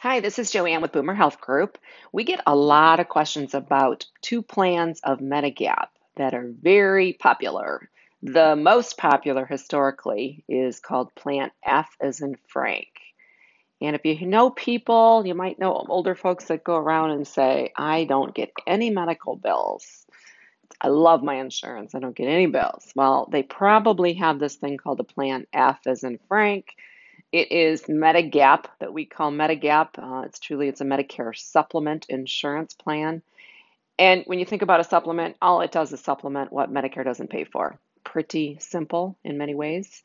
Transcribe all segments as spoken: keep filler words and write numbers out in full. Hi, this is Joanne with Boomer Health Group. We get a lot of questions about two plans of Medigap that are very popular. The most popular historically is called Plan F as in Frank. And if you know people, you might know older folks that go around and say, I don't get any medical bills. I love my insurance. I don't get any bills. Well, they probably have this thing called a Plan F as in Frank. It is Medigap that we call Medigap. Uh, it's truly, it's a Medicare supplement insurance plan. And when you think about a supplement, all it does is supplement what Medicare doesn't pay for. Pretty simple in many ways.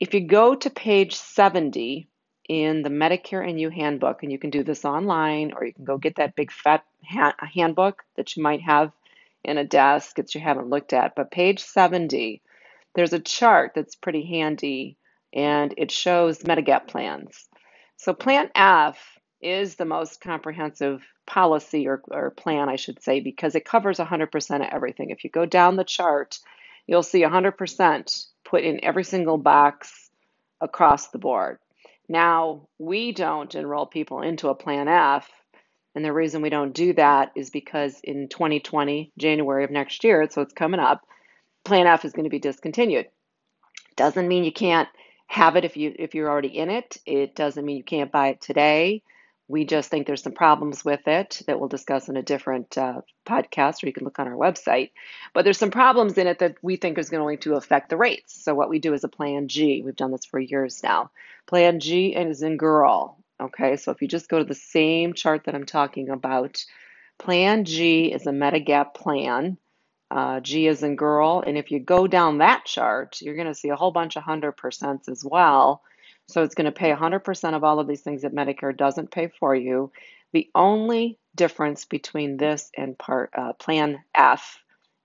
If you go to page seventy in the Medicare and You handbook, and you can do this online, or you can go get that big fat ha- handbook that you might have in a desk that you haven't looked at. But page seventy, there's a chart that's pretty handy, and it shows Medigap plans. So Plan F is the most comprehensive policy or, or plan, I should say, because it covers one hundred percent of everything. If you go down the chart, you'll see one hundred percent put in every single box across the board. Now, we don't enroll people into a Plan F, and the reason we don't do that is because in twenty twenty, January of next year, so it's coming up, Plan F is going to be discontinued. Doesn't mean you can't have it if you if you're already in it. It doesn't mean you can't buy it today. We just think there's some problems with it that we'll discuss in a different uh, podcast, or you can look on our website. But there's some problems in it that we think is going to affect the rates. So what we do is a Plan G. We've done this for years now. Plan G and is in girl. Okay, so if you just go to the same chart that I'm talking about, Plan G is a Medigap plan. Uh, G as in girl, and if you go down that chart, you're going to see a whole bunch of one hundred percents as well. So it's going to pay one hundred percent of all of these things that Medicare doesn't pay for you. The only difference between this and part uh, Plan F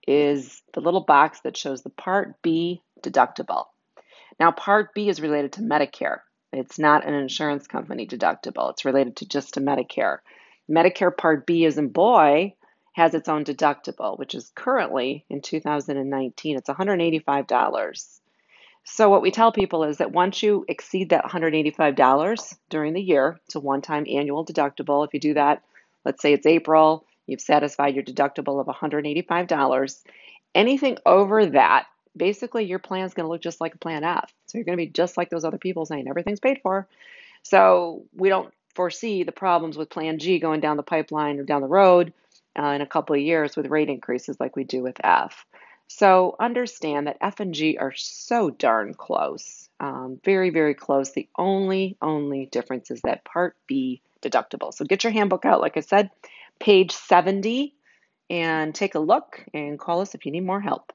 is the little box that shows the Part B deductible. Now, Part B is related to Medicare. It's not an insurance company deductible. It's related to just to Medicare. Medicare Part B as in boy has its own deductible, which is currently in two thousand nineteen, it's one hundred eighty-five dollars. So what we tell people is that once you exceed that one hundred eighty-five dollars during the year, it's a one-time annual deductible. If you do that, let's say it's April, you've satisfied your deductible of one hundred eighty-five dollars. Anything over that, basically your plan is going to look just like a Plan F. So you're going to be just like those other people saying everything's paid for. So we don't foresee the problems with Plan G going down the pipeline or down the road Uh, in a couple of years with rate increases like we do with F. So understand that F and G are so darn close, um, very, very close. The only, only difference is that Part B deductible. So get your handbook out, like I said, page seventy, and take a look and call us if you need more help.